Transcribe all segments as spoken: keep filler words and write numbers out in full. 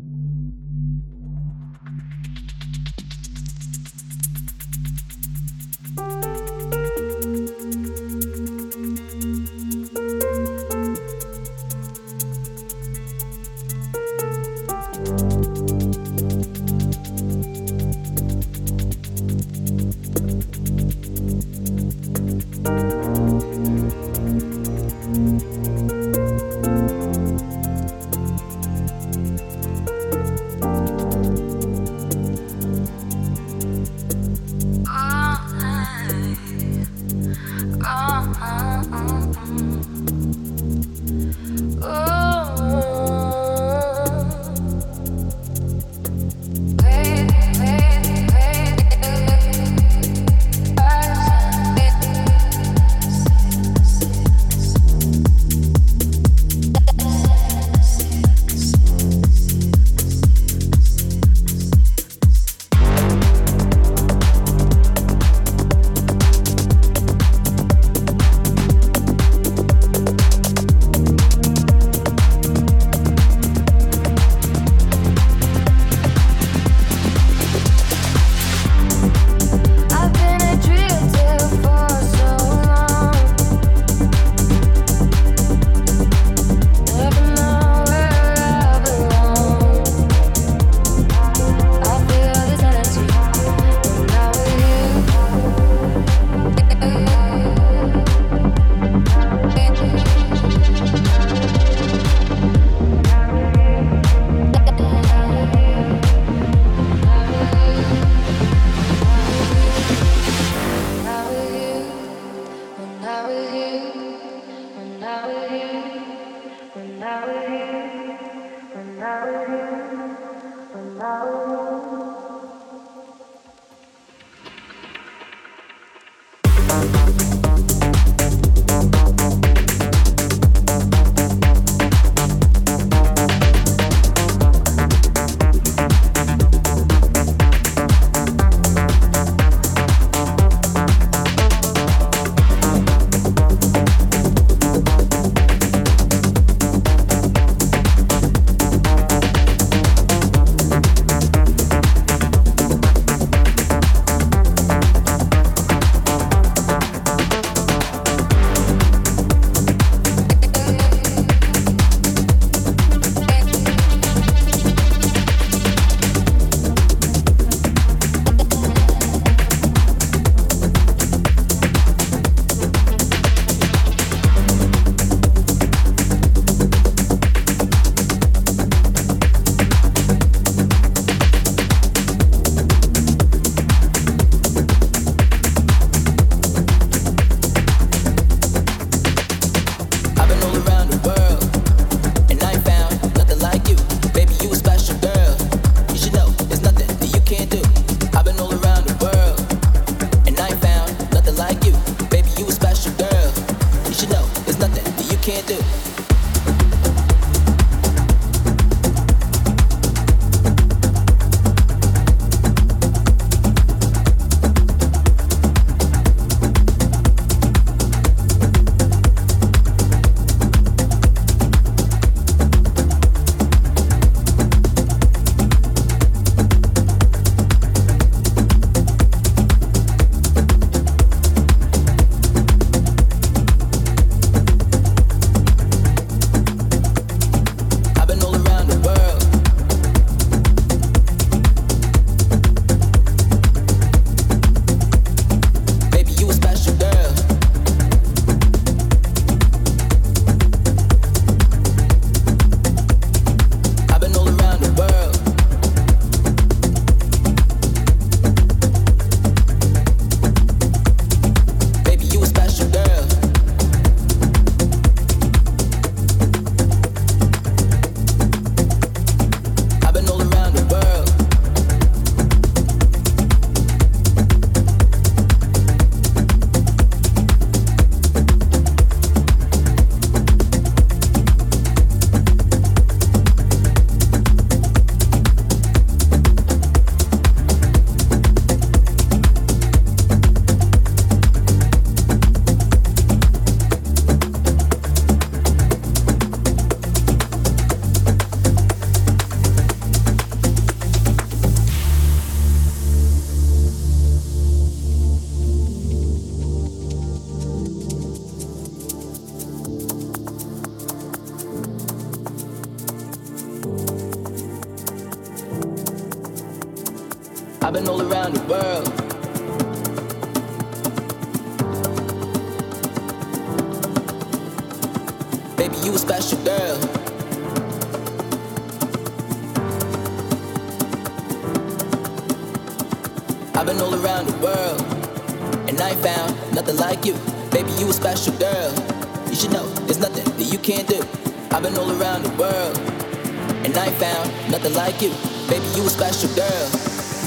Thank you. I've been all around the world. Baby, you a special girl. I've been all around the world, and I ain't found nothing like you. Baby, you a special girl. You should know there's nothing that you can't do. I've been all around the world, and I ain't found nothing like you. Baby, you a special girl.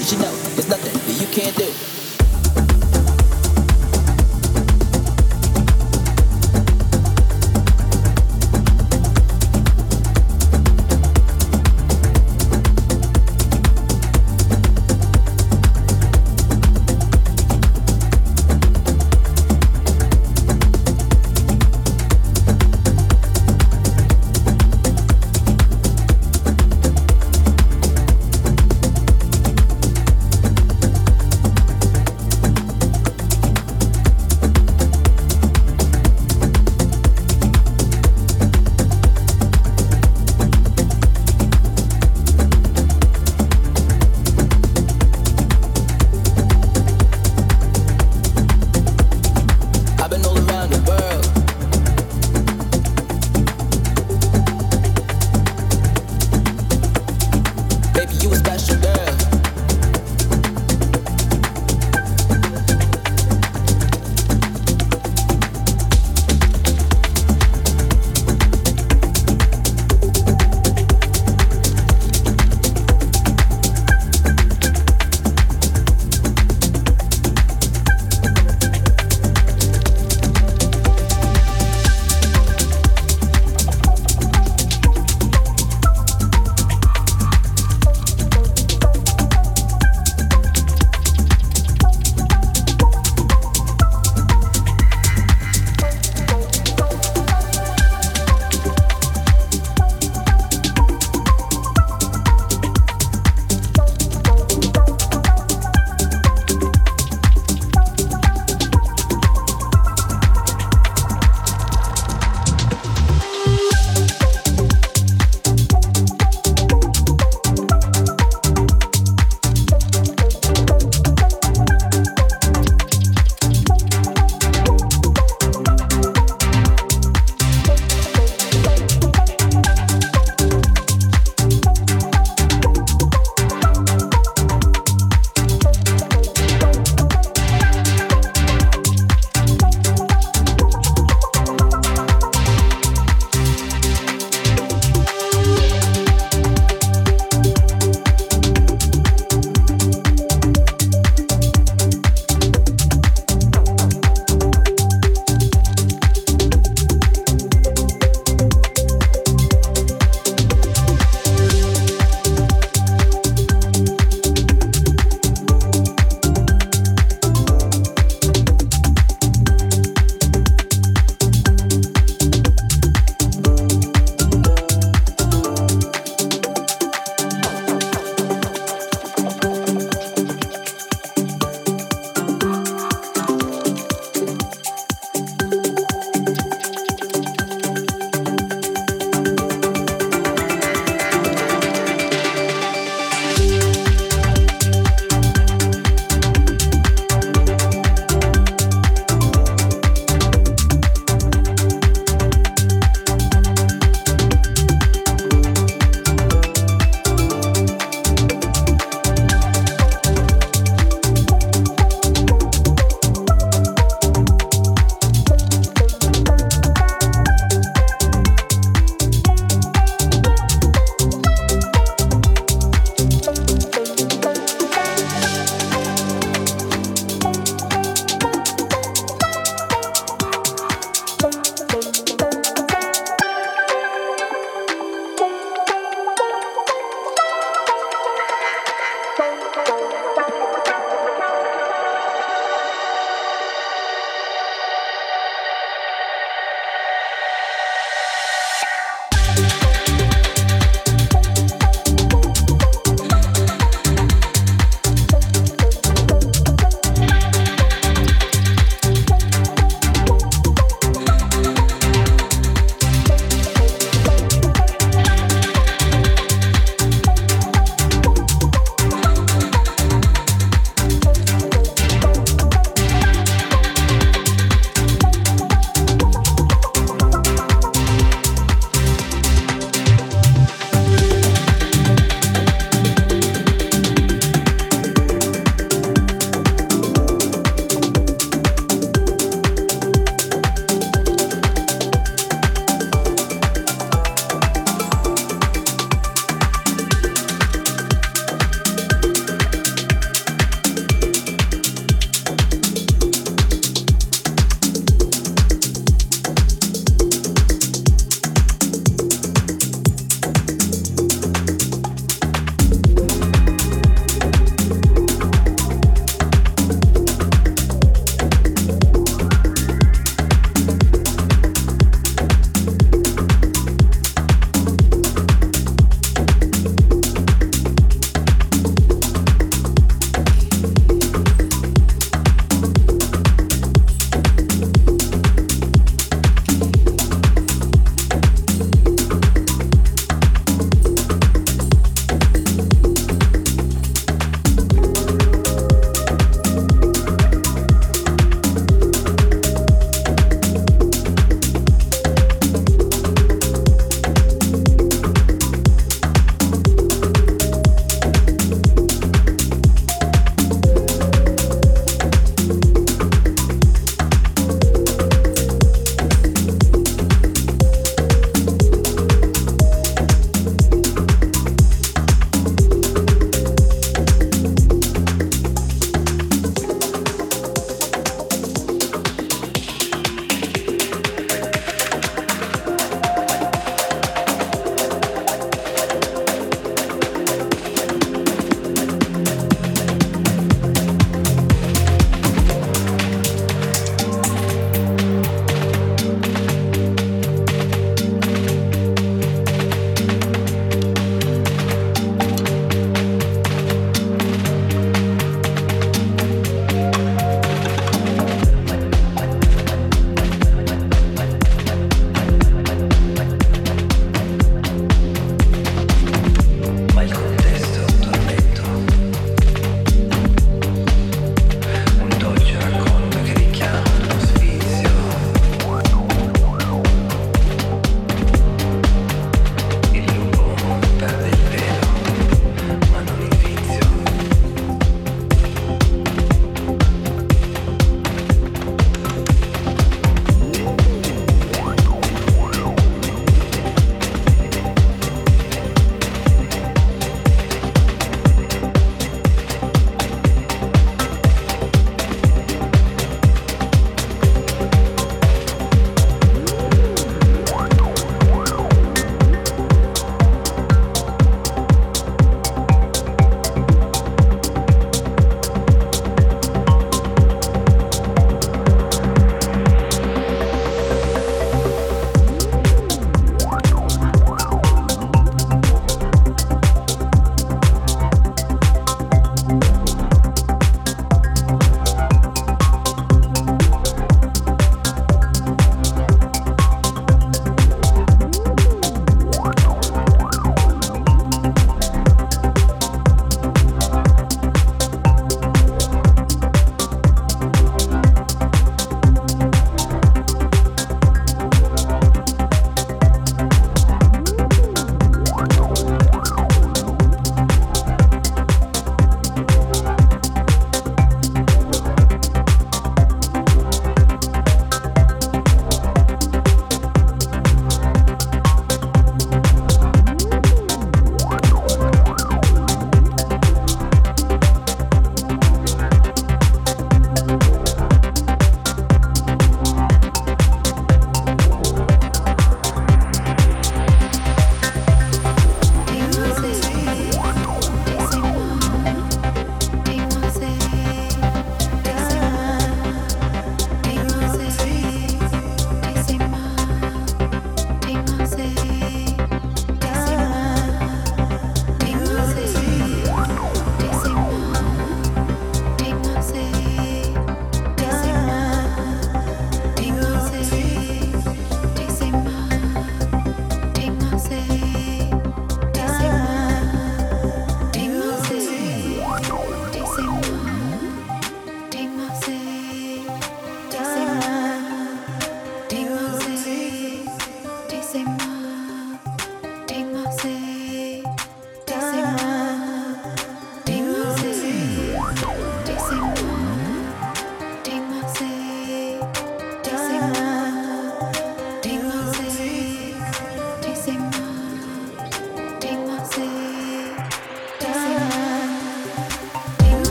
You should know there's nothing that you can't do.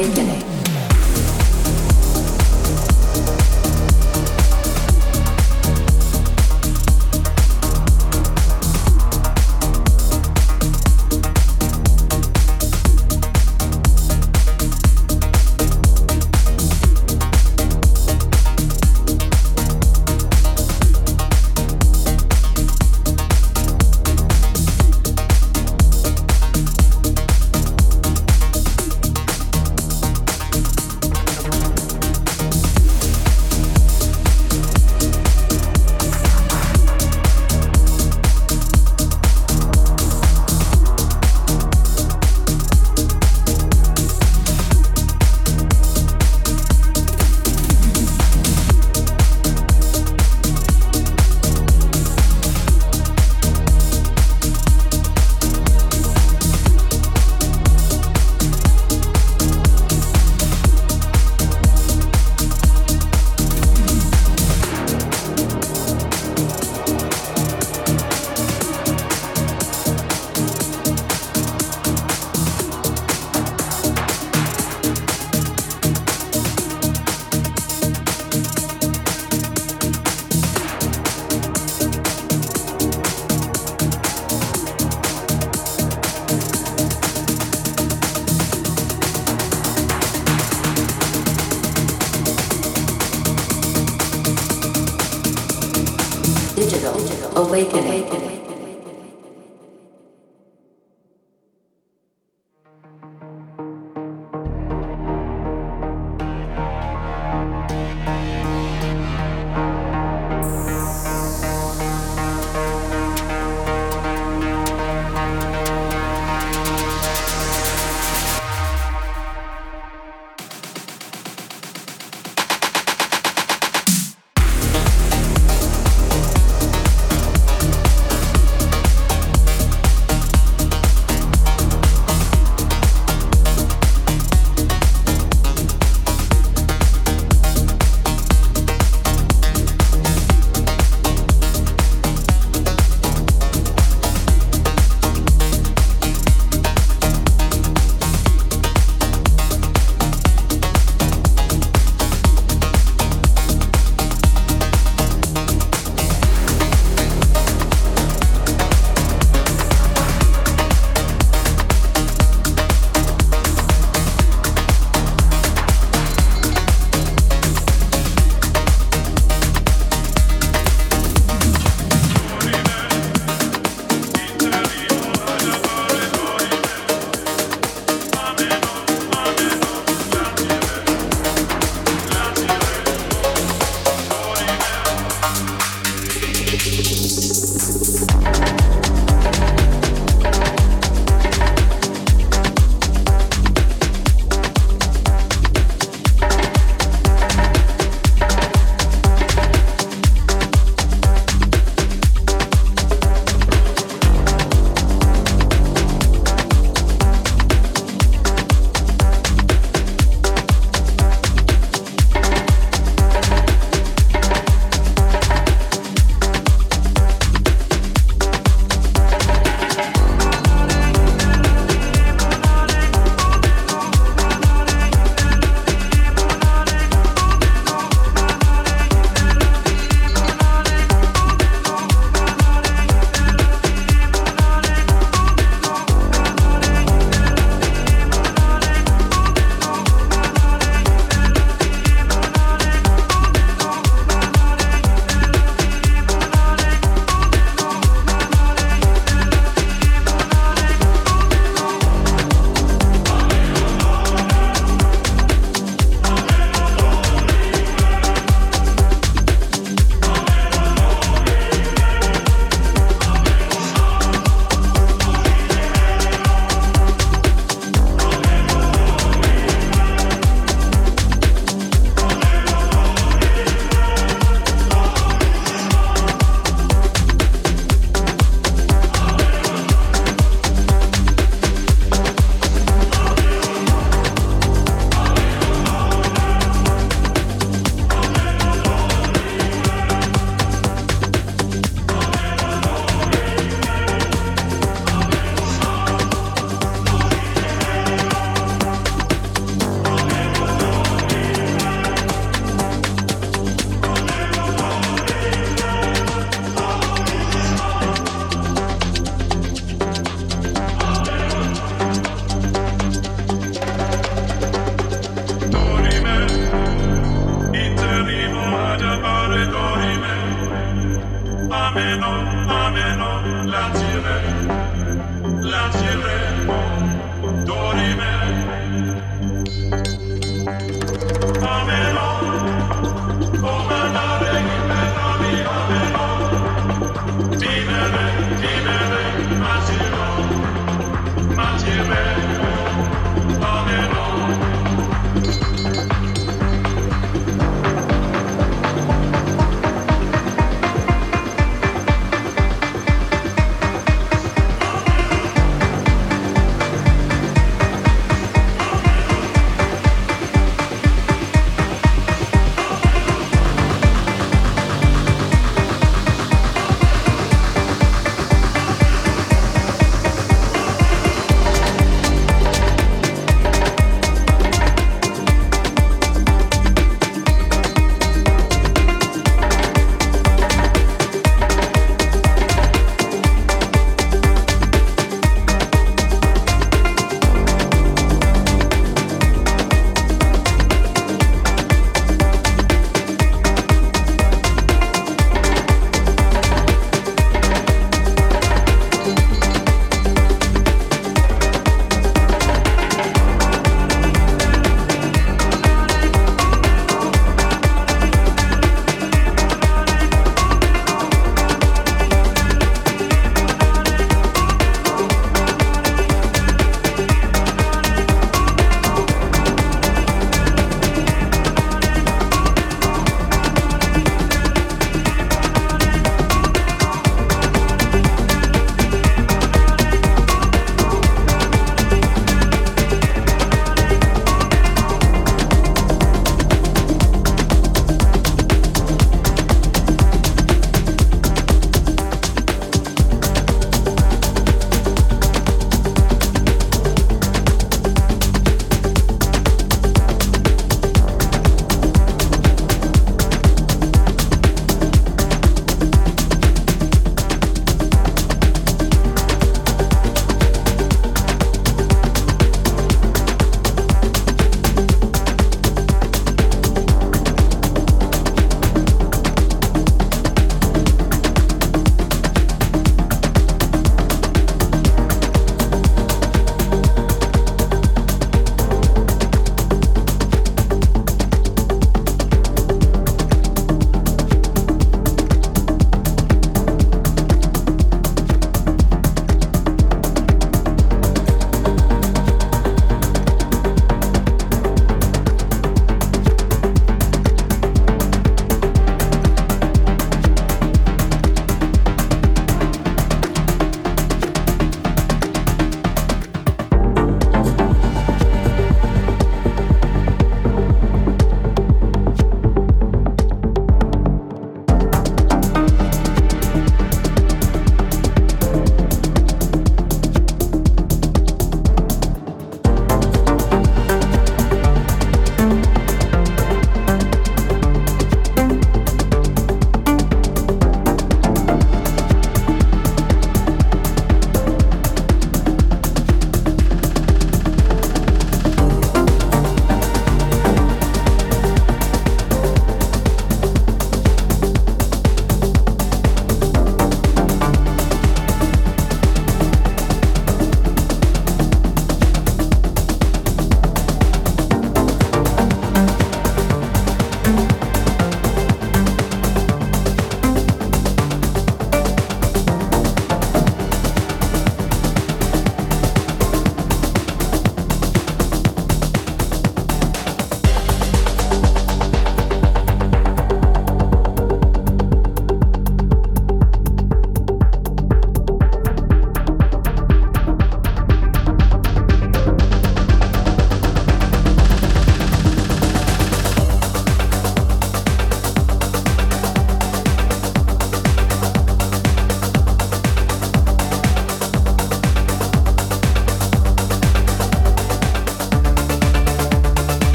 Awakening. Digital Awakening.